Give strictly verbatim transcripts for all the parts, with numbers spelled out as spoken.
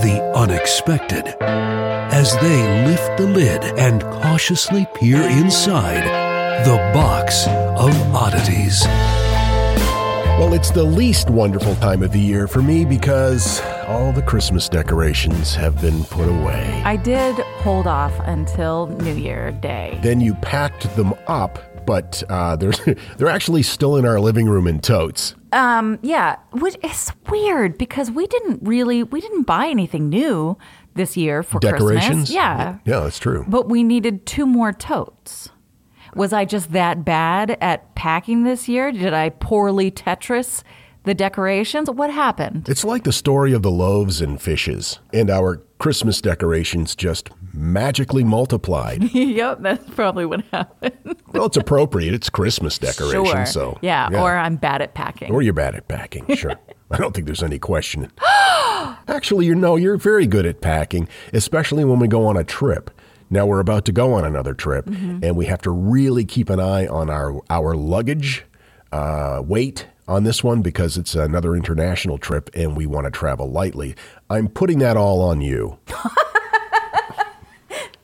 the unexpected, as they lift the lid and cautiously peer inside the Box of Oddities. Well, it's the least wonderful time of the year for me because all the Christmas decorations have been put away. I did hold off until New Year Day. Then you packed them up, but uh, they're, they're actually still in our living room in totes. Um, yeah, which is weird because we didn't really, we didn't buy anything new this year for decorations. Christmas. Yeah. Yeah, that's true. But we needed two more totes. Was I just that bad at packing this year? Did I poorly Tetris the decorations? What happened? It's like the story of the loaves and fishes, and our Christmas decorations just magically multiplied. Yep, that's probably what happened. Well, it's appropriate. It's Christmas decoration, sure. so. Yeah, yeah, or I'm bad at packing. Or you're bad at packing, sure. I don't think there's any question. Actually, you know, you're very good at packing, especially when we go on a trip. Now we're about to go on another trip, mm-hmm. and we have to really keep an eye on our, our luggage uh, weight on this one because it's another international trip, and we want to travel lightly. I'm putting that all on you.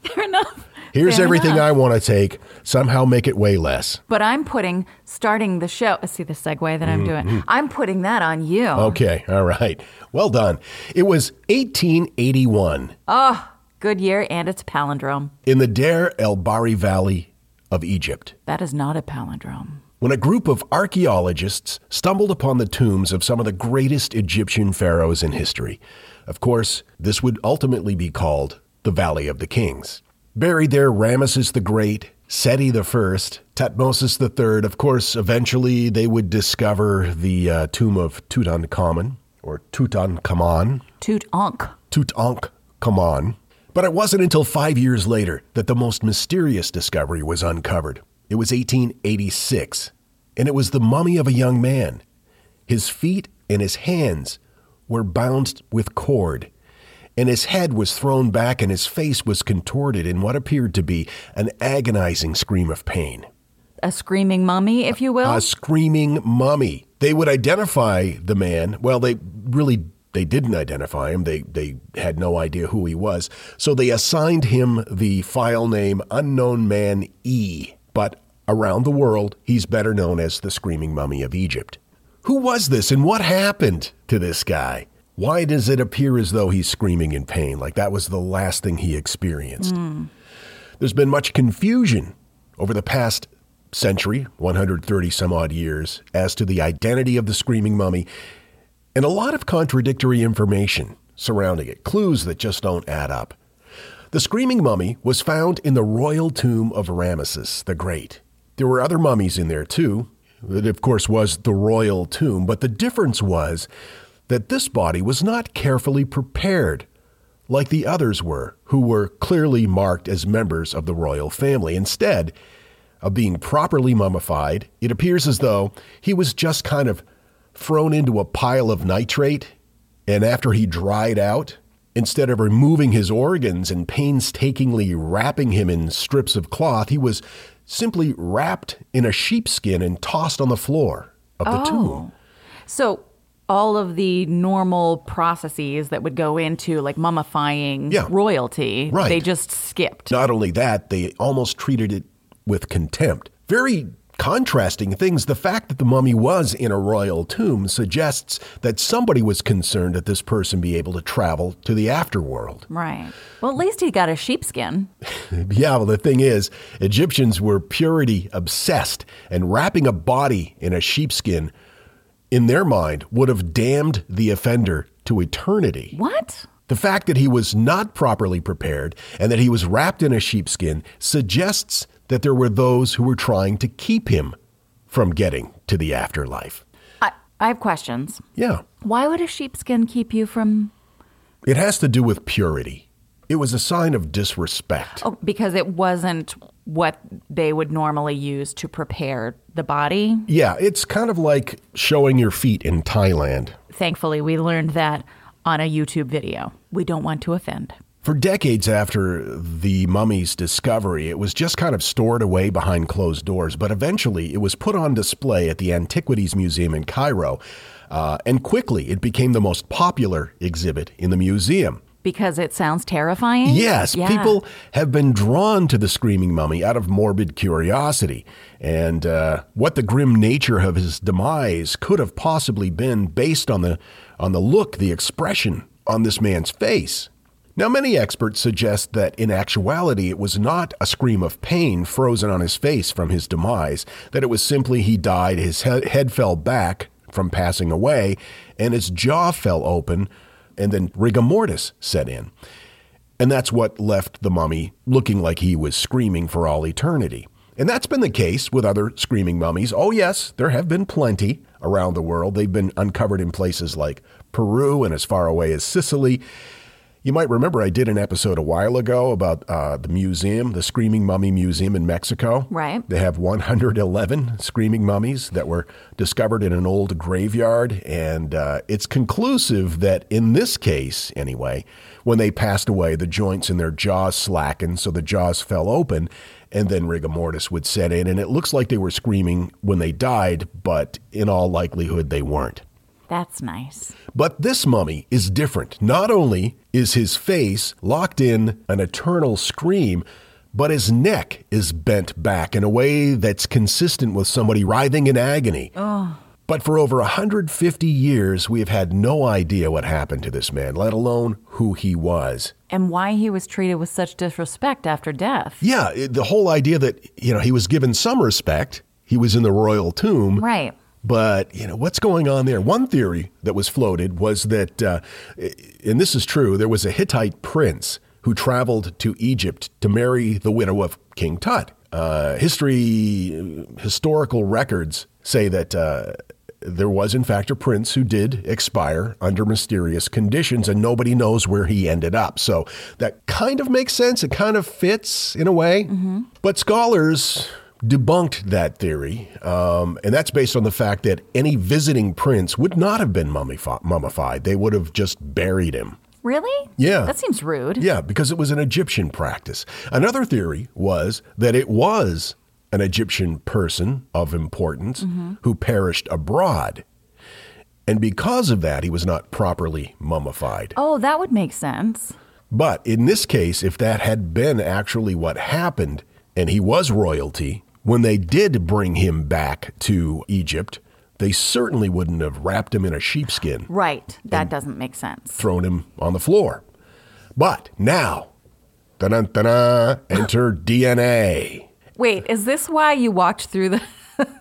Fair enough. Here's Fair everything enough. I want to take. Somehow make it weigh less. But I'm putting, starting the show, see the segue that I'm mm-hmm. doing? I'm putting that on you. Okay, all right. Well done. It was eighteen eighty-one. Oh, good year, and it's a palindrome. In the Deir El Bahari Valley of Egypt. That is not a palindrome. When a group of archaeologists stumbled upon the tombs of some of the greatest Egyptian pharaohs in history. Of course, this would ultimately be called the Valley of the Kings. Buried there, Ramesses the Great, Seti I, Tutmosis the Third. Of course, eventually they would discover the uh, tomb of Tutankhamun, or Tutankhamun. Tutank. Tutankhamun. But it wasn't until five years later that the most mysterious discovery was uncovered. It was eighteen eighty-six, and it was the mummy of a young man. His feet and his hands were bound with cord, and his head was thrown back and his face was contorted in what appeared to be an agonizing scream of pain. A screaming mummy, if you will? A, a screaming mummy. They would identify the man. Well, they really They didn't identify him. They they had no idea who he was. So they assigned him the file name Unknown Man E. But around the world, he's better known as the Screaming Mummy of Egypt. Who was this and what happened to this guy? Why does it appear as though he's screaming in pain, like that was the last thing he experienced? Mm. There's been much confusion over the past century, one hundred thirty some odd years, as to the identity of the Screaming Mummy, and a lot of contradictory information surrounding it, clues that just don't add up. The Screaming Mummy was found in the royal tomb of Ramesses the Great. There were other mummies in there too. It, of course, was the royal tomb, but the difference was that this body was not carefully prepared like the others were, who were clearly marked as members of the royal family. Instead of being properly mummified, it appears as though he was just kind of thrown into a pile of nitrate, and after he dried out, Instead of removing his organs and painstakingly wrapping him in strips of cloth, he was simply wrapped in a sheepskin and tossed on the floor of the oh. tomb. So all of the normal processes that would go into like mummifying yeah. royalty, right. they just skipped. Not only that, they almost treated it with contempt. Very contrasting things. The fact that the mummy was in a royal tomb suggests that somebody was concerned that this person be able to travel to the afterworld. Right. Well, at least he got a sheepskin. Yeah, well, the thing is, Egyptians were purity obsessed, and wrapping a body in a sheepskin, in their mind, would have damned the offender to eternity. What? The fact that he was not properly prepared and that he was wrapped in a sheepskin suggests that there were those who were trying to keep him from getting to the afterlife. I, I have questions. Yeah. Why would a sheepskin keep you from... It has to do with purity. It was a sign of disrespect. Oh, because it wasn't what they would normally use to prepare the body? Yeah, it's kind of like showing your feet in Thailand. Thankfully, we learned that on a YouTube video. We don't want to offend. For decades after the mummy's discovery, it was just kind of stored away behind closed doors, but eventually it was put on display at the Antiquities Museum in Cairo, uh, and quickly it became the most popular exhibit in the museum. Because it sounds terrifying? Yes, yeah. People have been drawn to the Screaming Mummy out of morbid curiosity, and uh, what the grim nature of his demise could have possibly been based on the, on the look, the expression on this man's face. Now, many experts suggest that in actuality, it was not a scream of pain frozen on his face from his demise, that it was simply he died, his he- head fell back from passing away, and his jaw fell open, and then rigor mortis set in. And that's what left the mummy looking like he was screaming for all eternity. And that's been the case with other screaming mummies. Oh, yes, there have been plenty around the world. They've been uncovered in places like Peru and as far away as Sicily. You might remember I did an episode a while ago about uh, the museum, the Screaming Mummy Museum in Mexico. Right. They have one hundred eleven screaming mummies that were discovered in an old graveyard. And uh, it's conclusive that in this case, anyway, when they passed away, the joints in their jaws slackened, so the jaws fell open, and then rigor mortis would set in. And it looks like they were screaming when they died, but in all likelihood, they weren't. That's nice. But this mummy is different. Not only is his face locked in an eternal scream, but his neck is bent back in a way that's consistent with somebody writhing in agony. Oh. But for over one hundred fifty years, we have had no idea what happened to this man, let alone who he was. And why he was treated with such disrespect after death. Yeah, the whole idea that, you know, he was given some respect. He was in the royal tomb. Right. But, you know, what's going on there? One theory that was floated was that, uh, and this is true, there was a Hittite prince who traveled to Egypt to marry the widow of King Tut. Uh, history, historical records say that uh, there was, in fact, a prince who did expire under mysterious conditions, and nobody knows where he ended up. So that kind of makes sense. It kind of fits in a way. Mm-hmm. But scholars debunked that theory, um, and that's based on the fact that any visiting prince would not have been mummifi- mummified. They would have just buried him. Really? Yeah. That seems rude. Yeah, because it was an Egyptian practice. Another theory was that it was an Egyptian person of importance mm-hmm. who perished abroad. And because of that, he was not properly mummified. Oh, that would make sense. But in this case, if that had been actually what happened, and he was royalty, when they did bring him back to Egypt, they certainly wouldn't have wrapped him in a sheepskin. Right. That doesn't make sense. Thrown him on the floor. But now, da-da-da-da, enter D N A. Wait, is this why you walked through the,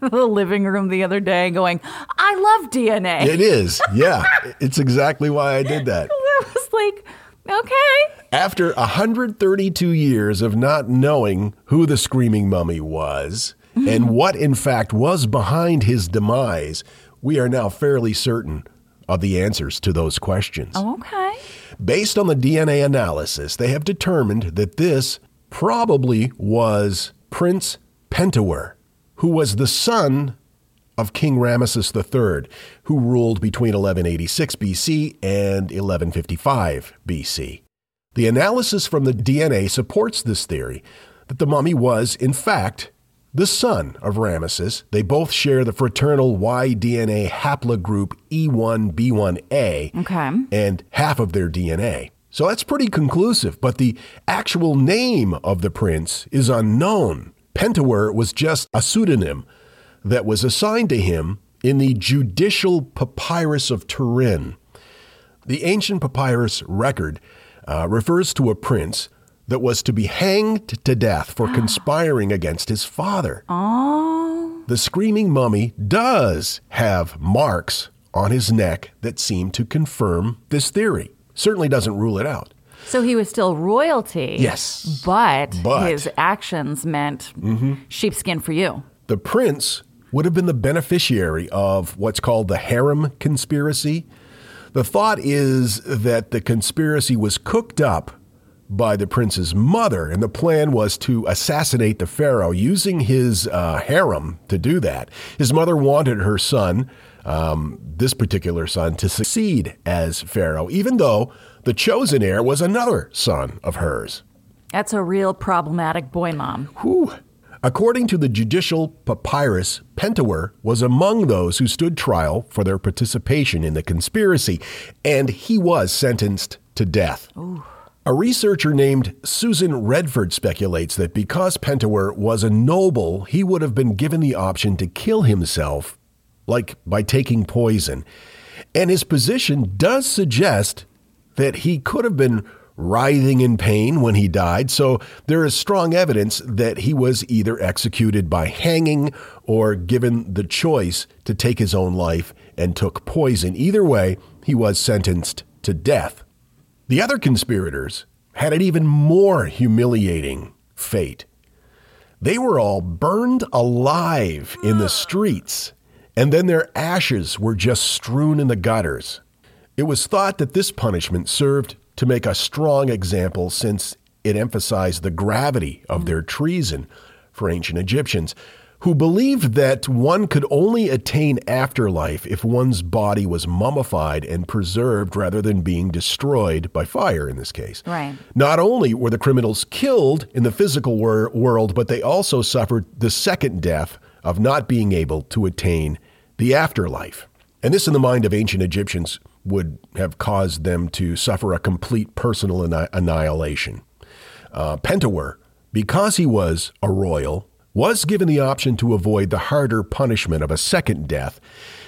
the living room the other day going, I love D N A? It is. Yeah. It's exactly why I did that. That was like... Okay. After one hundred thirty-two years of not knowing who the Screaming Mummy was and what, in fact, was behind his demise, we are now fairly certain of the answers to those questions. Okay. Based on the D N A analysis, they have determined that this probably was Prince Pentawer, who was the son of King Ramesses the third, who ruled between eleven eighty-six B C and eleven fifty-five B C. The analysis from the D N A supports this theory, that the mummy was, in fact, the son of Ramesses. They both share the fraternal Y D N A haplogroup E one B one A, okay, and half of their D N A. So that's pretty conclusive, but the actual name of the prince is unknown. Pentawer was just a pseudonym that was assigned to him in the Judicial Papyrus of Turin. The ancient papyrus record uh, refers to a prince that was to be hanged to death for conspiring against his father. Oh. The Screaming Mummy does have marks on his neck that seem to confirm this theory. Certainly doesn't rule it out. So he was still royalty. Yes. But, but. his actions meant mm-hmm. sheepskin for you. The prince would have been the beneficiary of what's called the harem conspiracy. The thought is that the conspiracy was cooked up by the prince's mother, and the plan was to assassinate the pharaoh using his uh, harem to do that. His mother wanted her son, um, this particular son, to succeed as pharaoh, even though the chosen heir was another son of hers. That's a real problematic boy, Mom. Whew. According to the Judicial Papyrus, Pentawer was among those who stood trial for their participation in the conspiracy, and he was sentenced to death. Ooh. A researcher named Susan Redford speculates that because Pentawer was a noble, he would have been given the option to kill himself, like by taking poison. And his position does suggest that he could have been writhing in pain when he died, so there is strong evidence that he was either executed by hanging or given the choice to take his own life and took poison. Either way, he was sentenced to death. The other conspirators had an even more humiliating fate. They were all burned alive in the streets, and then their ashes were just strewn in the gutters. It was thought that this punishment served to make a strong example, since it emphasized the gravity of their treason for ancient Egyptians, who believed that one could only attain afterlife if one's body was mummified and preserved rather than being destroyed by fire in this case. Right. Not only were the criminals killed in the physical wor- world, but they also suffered the second death of not being able to attain the afterlife. And this, in the mind of ancient Egyptians, would have caused them to suffer a complete personal anni- annihilation. Uh, Pentawer, because he was a royal, was given the option to avoid the harder punishment of a second death.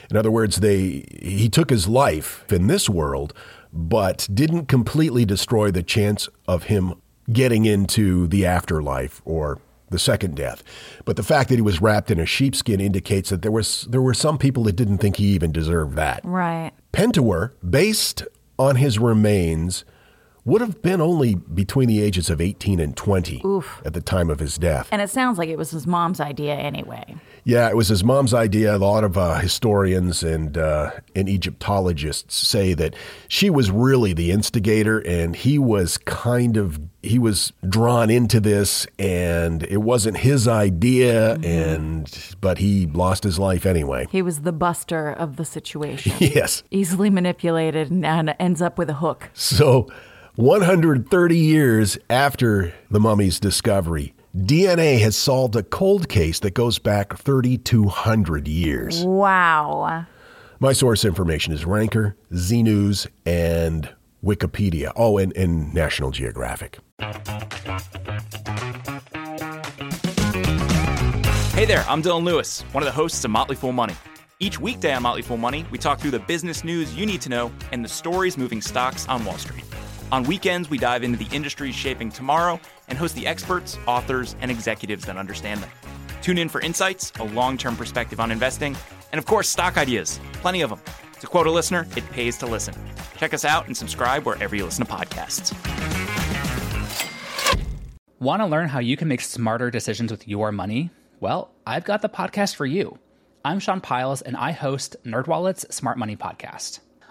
In other words, they he took his life in this world, but didn't completely destroy the chance of him getting into the afterlife or the second death. But the fact that he was wrapped in a sheepskin indicates that there was there were some people that didn't think he even deserved that. Right. Pentawer, based on his remains, would have been only between the ages of eighteen and twenty Oof. At the time of his death. And it sounds like it was his mom's idea anyway. Yeah, it was his mom's idea. A lot of uh, historians and, uh, and Egyptologists say that she was really the instigator, and he was kind of, he was drawn into this, and it wasn't his idea, mm-hmm. and but he lost his life anyway. He was the buster of the situation. Yes. Easily manipulated and ends up with a hook. So one hundred thirty years after the mummy's discovery, D N A has solved a cold case that goes back thirty-two hundred years. Wow. My source information is Ranker, Z News, and Wikipedia. Oh, and, and National Geographic. Hey there, I'm Dylan Lewis, one of the hosts of Motley Fool Money. Each weekday on Motley Fool Money, we talk through the business news you need to know and the stories moving stocks on Wall Street. On weekends, we dive into the industries shaping tomorrow and host the experts, authors, and executives that understand them. Tune in for insights, a long-term perspective on investing, and of course, stock ideas, plenty of them. To quote a listener, it pays to listen. Check us out and subscribe wherever you listen to podcasts. Want to learn how you can make smarter decisions with your money? Well, I've got the podcast for you. I'm Sean Pyles, and I host NerdWallet's Smart Money Podcast.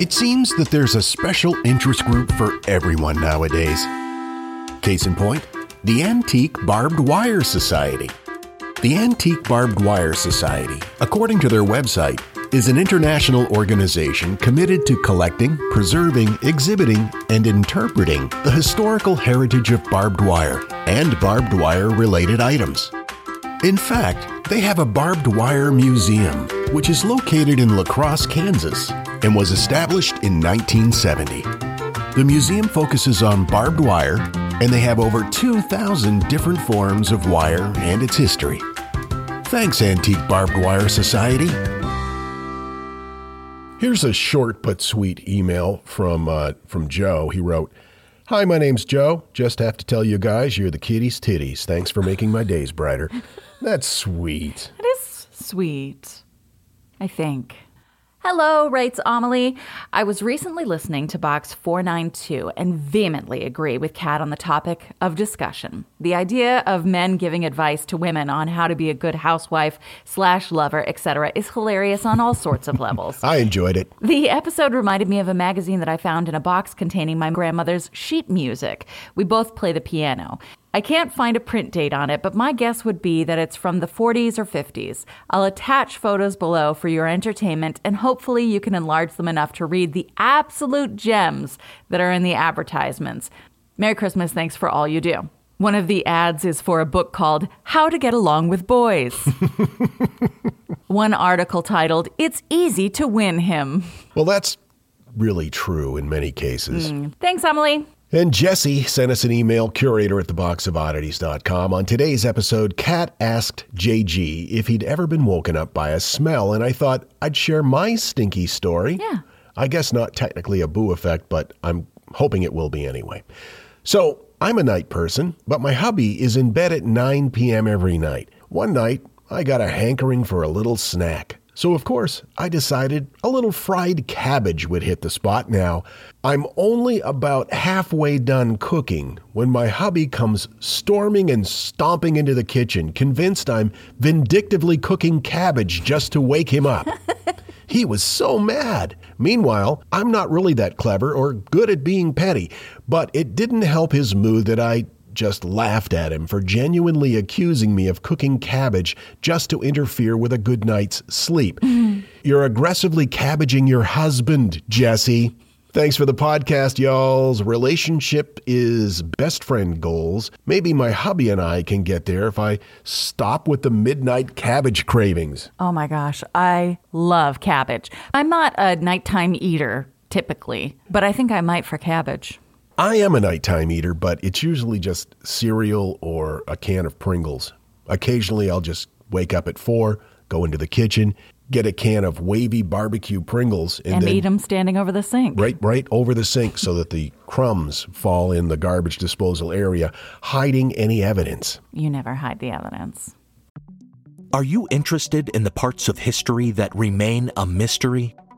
It seems that there's a special interest group for everyone nowadays. Case in point, the Antique Barbed Wire Society. The Antique Barbed Wire Society, according to their website, is an international organization committed to collecting, preserving, exhibiting, and interpreting the historical heritage of barbed wire and barbed wire-related items. In fact, they have a barbed wire museum, which is located in La Crosse, Kansas, and was established in nineteen seventy. The museum focuses on barbed wire, and they have over two thousand different forms of wire and its history. Thanks, Antique Barbed Wire Society. Here's a short but sweet email from uh, from Joe. He wrote, "Hi, my name's Joe. Just have to tell you guys, you're the kitties' titties. Thanks for making my days brighter." That's sweet. It is sweet, I think. "Hello," writes Amelie. "I was recently listening to Box four ninety-two and vehemently agree with Kat on the topic of discussion. The idea of men giving advice to women on how to be a good housewife slash lover, et cetera is hilarious on all sorts of levels." I enjoyed it. "The episode reminded me of a magazine that I found in a box containing my grandmother's sheet music. We both play the piano. I can't find a print date on it, but my guess would be that it's from the forties or fifties. I'll attach photos below for your entertainment, and hopefully you can enlarge them enough to read the absolute gems that are in the advertisements. Merry Christmas. Thanks for all you do." One of the ads is for a book called How to Get Along with Boys. One article titled, "It's Easy to Win Him." Well, that's really true in many cases. Mm. Thanks, Emily. And Jesse sent us an email, curator at the box of oddities dot com. On today's episode, Kat asked J G if he'd ever been woken up by a smell, and I thought I'd share my stinky story. Yeah. I guess not technically a boo effect, but I'm hoping it will be anyway. So I'm a night person, but my hubby is in bed at nine p.m. every night. One night, I got a hankering for a little snack. So, of course, I decided a little fried cabbage would hit the spot. Now, I'm only about halfway done cooking when my hubby comes storming and stomping into the kitchen, convinced I'm vindictively cooking cabbage just to wake him up. He was so mad. Meanwhile, I'm not really that clever or good at being petty, but it didn't help his mood that I just laughed at him for genuinely accusing me of cooking cabbage just to interfere with a good night's sleep. Mm. You're aggressively cabbaging your husband, Jesse. Thanks for the podcast, y'all's. Relationship is best friend goals. Maybe my hubby and I can get there if I stop with the midnight cabbage cravings. Oh my gosh, I love cabbage. I'm not a nighttime eater typically, but I think I might for cabbage. I am a nighttime eater, but it's usually just cereal or a can of Pringles. Occasionally, I'll just wake up at four, go into the kitchen, get a can of wavy barbecue Pringles. And, and then eat them standing over the sink. Right, right over the sink so that the crumbs fall in the garbage disposal area, hiding any evidence. You never hide the evidence. Are you interested in the parts of history that remain a mystery?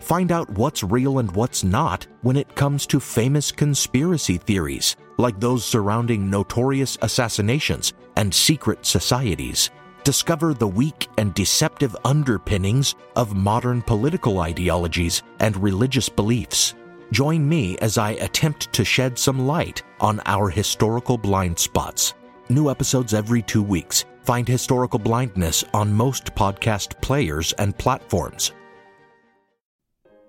Find out what's real and what's not when it comes to famous conspiracy theories, like those surrounding notorious assassinations and secret societies. Discover the weak and deceptive underpinnings of modern political ideologies and religious beliefs. Join me as I attempt to shed some light on our historical blind spots. New episodes every two weeks. Find Historical Blindness on most podcast players and platforms.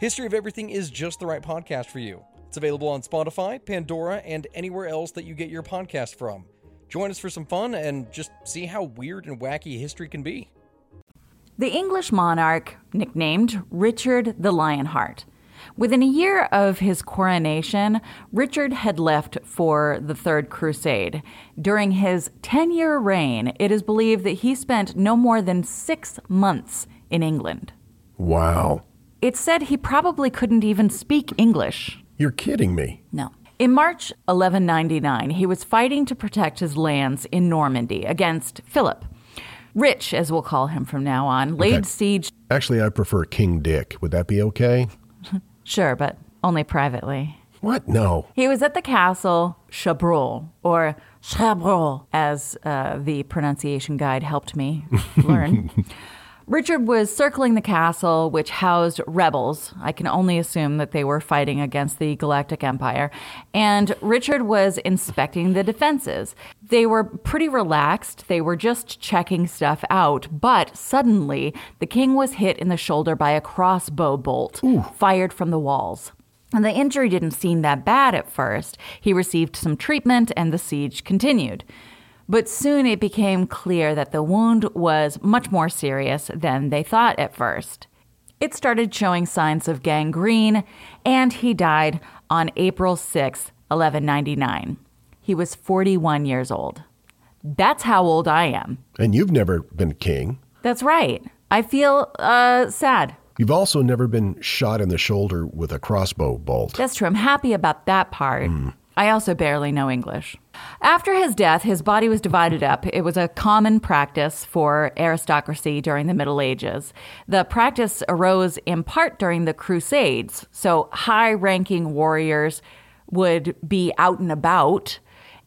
History of Everything is just the right podcast for you. It's available on Spotify, Pandora, and anywhere else that you get your podcast from. Join us for some fun and just see how weird and wacky history can be. The English monarch, nicknamed Richard the Lionheart. Within a year of his coronation, Richard had left for the Third Crusade. During his ten-year reign, it is believed that he spent no more than six months in England. Wow. It's said he probably couldn't even speak English. You're kidding me. No. In March eleven ninety-nine, he was fighting to protect his lands in Normandy against Philip. Rich, as we'll call him from now on, laid okay. siege. Actually, I prefer King Dick. Would that be okay? Sure, but only privately. What? No. He was at the castle Chabrol, or Chabrol, as uh, the pronunciation guide helped me learn. Richard was circling the castle, which housed rebels. I can only assume that they were fighting against the Galactic Empire. And Richard was inspecting the defenses. They were pretty relaxed. They were just checking stuff out. But suddenly, the king was hit in the shoulder by a crossbow bolt Ooh. Fired from the walls. And the injury didn't seem that bad at first. He received some treatment, and the siege continued. But soon it became clear that the wound was much more serious than they thought at first. It started showing signs of gangrene, and he died on April sixth, eleven ninety-nine. He was forty-one years old. That's how old I am. And you've never been king. That's right. I feel uh, sad. You've also never been shot in the shoulder with a crossbow bolt. That's true. I'm happy about that part. Mm. I also barely know English. After his death, his body was divided up. It was a common practice for aristocracy during the Middle Ages. The practice arose in part during the Crusades. So high-ranking warriors would be out and about,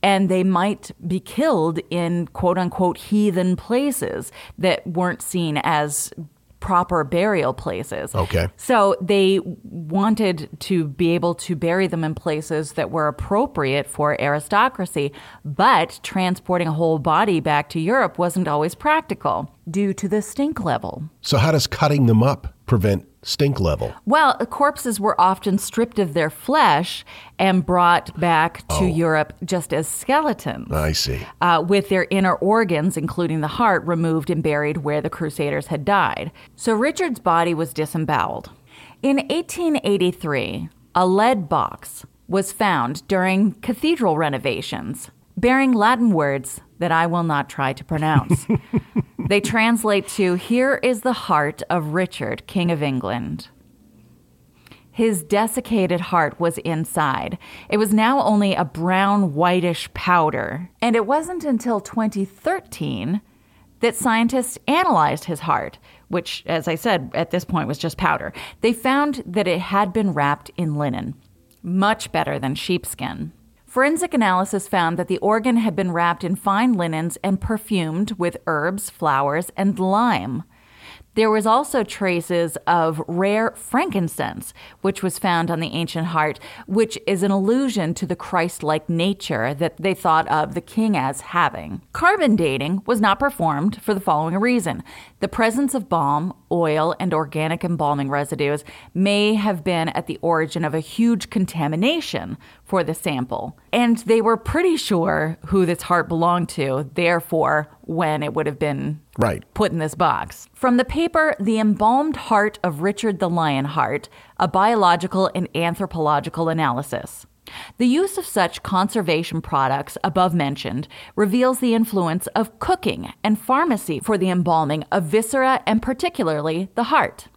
and they might be killed in quote-unquote heathen places that weren't seen as proper burial places. Okay. So they wanted to be able to bury them in places that were appropriate for aristocracy, but transporting a whole body back to Europe wasn't always practical due to the stink level. So how does cutting them up prevent stink level? Well, corpses were often stripped of their flesh and brought back to oh. Europe just as skeletons. I see. Uh, with their inner organs, including the heart, removed and buried where the Crusaders had died. So Richard's body was disemboweled. In eighteen eighty-three, a lead box was found during cathedral renovations, bearing Latin words that I will not try to pronounce. They translate to, "Here is the heart of Richard, King of England." His desiccated heart was inside. It was now only a brown, whitish powder. And it wasn't until twenty thirteen that scientists analyzed his heart, which, as I said, at this point was just powder. They found that it had been wrapped in linen, much better than sheepskin. Forensic analysis found that the organ had been wrapped in fine linens and perfumed with herbs, flowers, and lime. There was also traces of rare frankincense, which was found on the ancient heart, which is an allusion to the Christ-like nature that they thought of the king as having. Carbon dating was not performed for the following reason. The presence of balm, oil, and organic embalming residues may have been at the origin of a huge contamination for the sample. And they were pretty sure who this heart belonged to, therefore, when it would have been right. put in this box. From the paper, The Embalmed Heart of Richard the Lionheart, a Biological and Anthropological Analysis. The use of such conservation products above mentioned reveals the influence of cooking and pharmacy for the embalming of viscera and particularly the heart.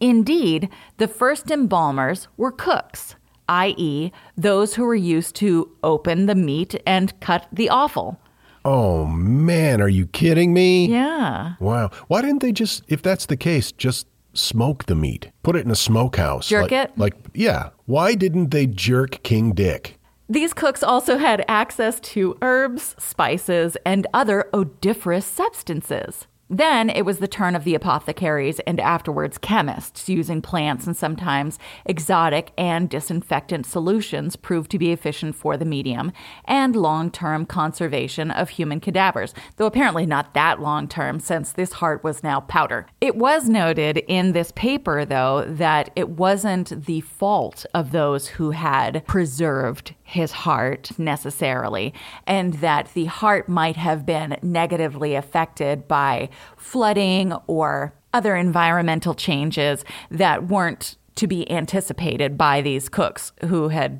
Indeed, the first embalmers were cooks, that is, those who were used to open the meat and cut the offal. Oh, man, are you kidding me? Yeah. Wow. Why didn't they just, if that's the case, just smoke the meat? Put it in a smokehouse. Jerk like, it? Like, yeah. Why didn't they jerk King Dick? These cooks also had access to herbs, spices, and other odoriferous substances. Then it was the turn of the apothecaries and afterwards chemists, using plants and sometimes exotic and disinfectant solutions proved to be efficient for the medium and long-term conservation of human cadavers, though apparently not that long-term since this heart was now powder. It was noted in this paper, though, that it wasn't the fault of those who had preserved his heart necessarily, and that the heart might have been negatively affected by flooding or other environmental changes that weren't to be anticipated by these cooks who had,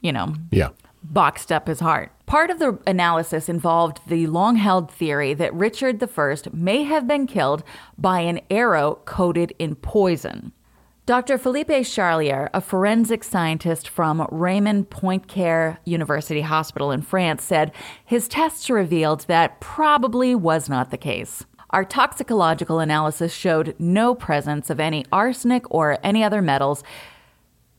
you know, yeah. boxed up his heart. Part of the analysis involved the long-held theory that Richard the First may have been killed by an arrow coated in poison. Doctor Philippe Charlier, a forensic scientist from Raymond Poincaré University Hospital in France, said his tests revealed that probably was not the case. Our toxicological analysis showed no presence of any arsenic or any other metals,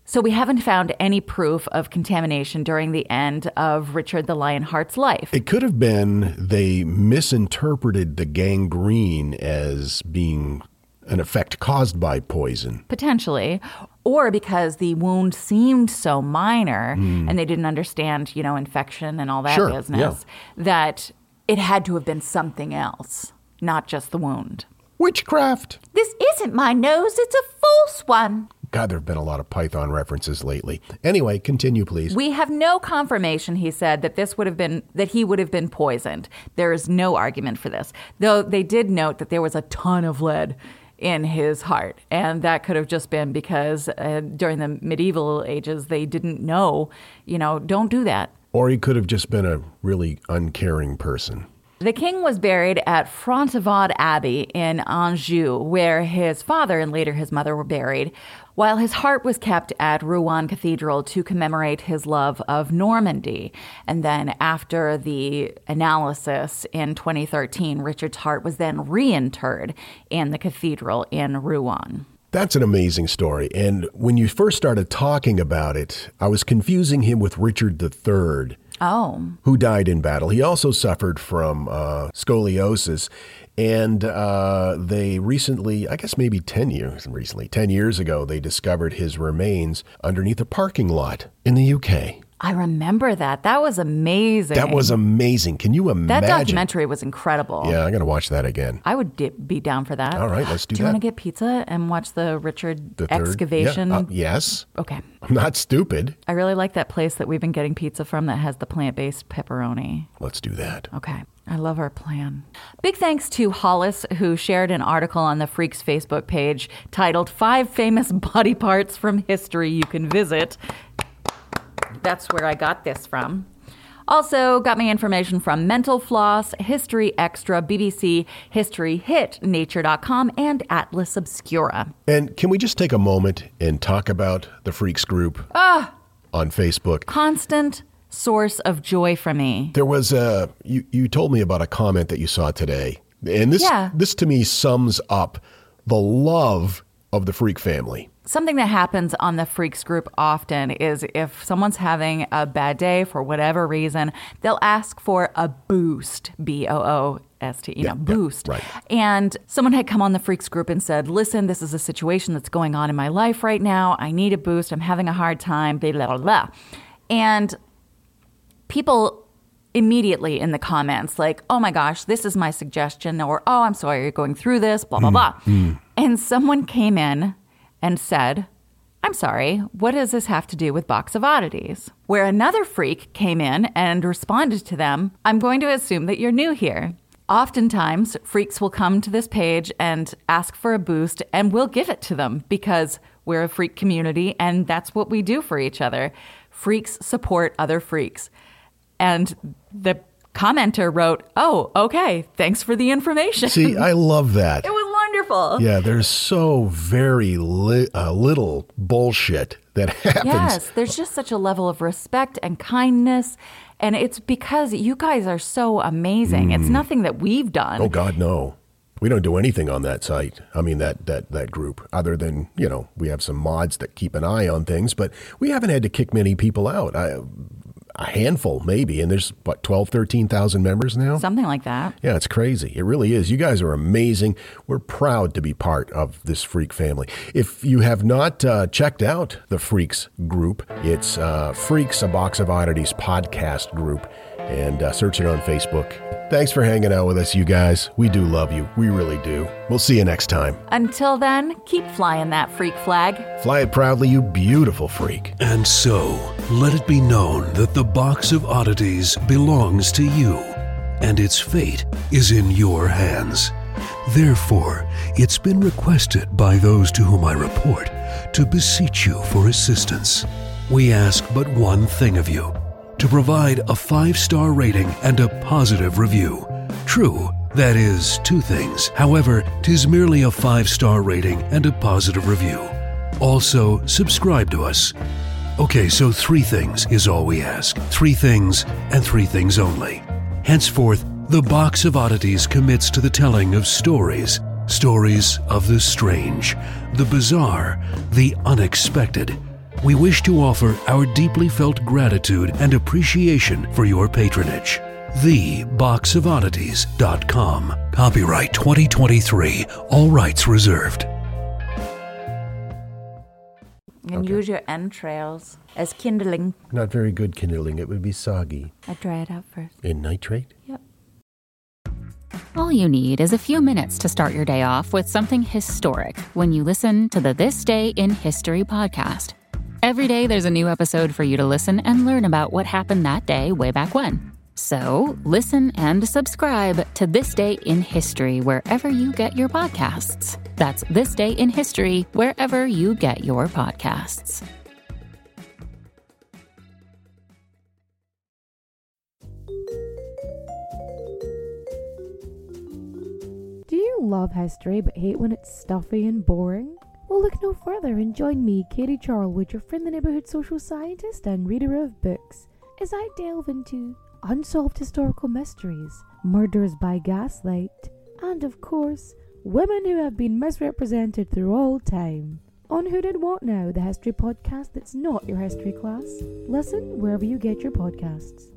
so we haven't found any proof of contamination during the end of Richard the Lionheart's life. It could have been they misinterpreted the gangrene as being an effect caused by poison. Potentially. Or because the wound seemed so minor mm. and they didn't understand, you know, infection and all that sure, business, yeah. that it had to have been something else, not just the wound. Witchcraft. This isn't my nose, it's a false one. God, there have been a lot of Python references lately. Anyway, continue, please. We have no confirmation, he said, that this would have been that he would have been poisoned. There is no argument for this, though they did note that there was a ton of lead in his heart. And that could have just been because uh, during the medieval ages, they didn't know, you know, don't do that. Or he could have just been a really uncaring person. The king was buried at Frontenac Abbey in Anjou, where his father and later his mother were buried, while his heart was kept at Rouen Cathedral to commemorate his love of Normandy. And then after the analysis in twenty thirteen, Richard's heart was then reinterred in the cathedral in Rouen. That's an amazing story. And when you first started talking about it, I was confusing him with Richard the Third. Oh. Who died in battle. He also suffered from uh, scoliosis. And uh, they recently, I guess maybe ten years recently, ten years ago, they discovered his remains underneath a parking lot in the U K. I remember that. That was amazing. That was amazing. Can you imagine? That documentary was incredible. Yeah, I got to watch that again. I would d- be down for that. All right, let's do, do that. Do you want to get pizza and watch the Richard the excavation? Yeah. Uh, yes. Okay. I'm not stupid. I really like that place that we've been getting pizza from that has the plant-based pepperoni. Let's do that. Okay. I love our plan. Big thanks to Hollis, who shared an article on the Freaks Facebook page titled Five Famous Body Parts from History You Can Visit. That's where I got this from. Also got my information from Mental Floss, History Extra, B B C, History Hit, Nature dot com, and Atlas Obscura. And can we just take a moment and talk about the Freaks group uh, on Facebook? Constant source of joy for me. There was a, you, you told me about a comment that you saw today. And this yeah. this to me sums up the love of the Freak family. Something that happens on the Freaks group often is if someone's having a bad day for whatever reason, they'll ask for a boost, B O O S T, you yeah, know, boost. Yeah, right. And someone had come on the Freaks group and said, listen, this is a situation that's going on in my life right now. I need a boost. I'm having a hard time, blah, blah, blah. And people immediately in the comments like, oh my gosh, this is my suggestion, or oh, I'm sorry you're going through this, blah, blah, blah. Mm-hmm. And someone came in and said, I'm sorry, what does this have to do with Box of Oddities? Where another freak came in and responded to them, I'm going to assume that you're new here. Oftentimes, freaks will come to this page and ask for a boost, and we'll give it to them because we're a freak community and that's what we do for each other. Freaks support other freaks. And the commenter wrote, oh, okay, thanks for the information. See, I love that. It was wonderful. Yeah, there's so very li- uh, little bullshit that happens. Yes, there's just such a level of respect and kindness. And it's because you guys are so amazing. Mm. It's nothing that we've done. Oh, God, no. We don't do anything on that site. I mean, that, that, that group, other than, you know, we have some mods that keep an eye on things, but we haven't had to kick many people out. I, a handful, maybe. And there's, what, twelve, thirteen thousand members now? Something like that. Yeah, it's crazy. It really is. You guys are amazing. We're proud to be part of this Freak family. If you have not uh, checked out the Freaks group, it's uh, Freaks, a Box of Oddities podcast group, and uh, search it on Facebook. Thanks for hanging out with us, you guys. We do love you. We really do. We'll see you next time. Until then, keep flying that freak flag. Fly it proudly, you beautiful freak. And so, let it be known that the Box of Oddities belongs to you, and its fate is in your hands. Therefore, it's been requested by those to whom I report to beseech you for assistance. We ask but one thing of you: to provide a five-star rating and a positive review. True, that is two things. However, 'tis merely a five-star rating and a positive review. Also, subscribe to us. Okay, so three things is all we ask. Three things and three things only. Henceforth, the Box of Oddities commits to the telling of stories. Stories of the strange, the bizarre, the unexpected. We wish to offer our deeply felt gratitude and appreciation for your patronage. the box of oddities dot com. Copyright twenty twenty-three. All rights reserved. And okay. Use your entrails as kindling. Not very good kindling. It would be soggy. I'd dry it out first. In nitrate? Yep. All you need is a few minutes to start your day off with something historic when you listen to the This Day in History podcast. Every day, there's a new episode for you to listen and learn about what happened that day way back when. So listen and subscribe to This Day in History wherever you get your podcasts. That's This Day in History wherever you get your podcasts. Do you love history but hate when it's stuffy and boring? Well, look no further and join me, Katie Charlwood, your friendly neighborhood social scientist and reader of books, as I delve into unsolved historical mysteries, murders by gaslight, and of course, women who have been misrepresented through all time. On Who Did What Now, the history podcast that's not your history class. Listen wherever you get your podcasts.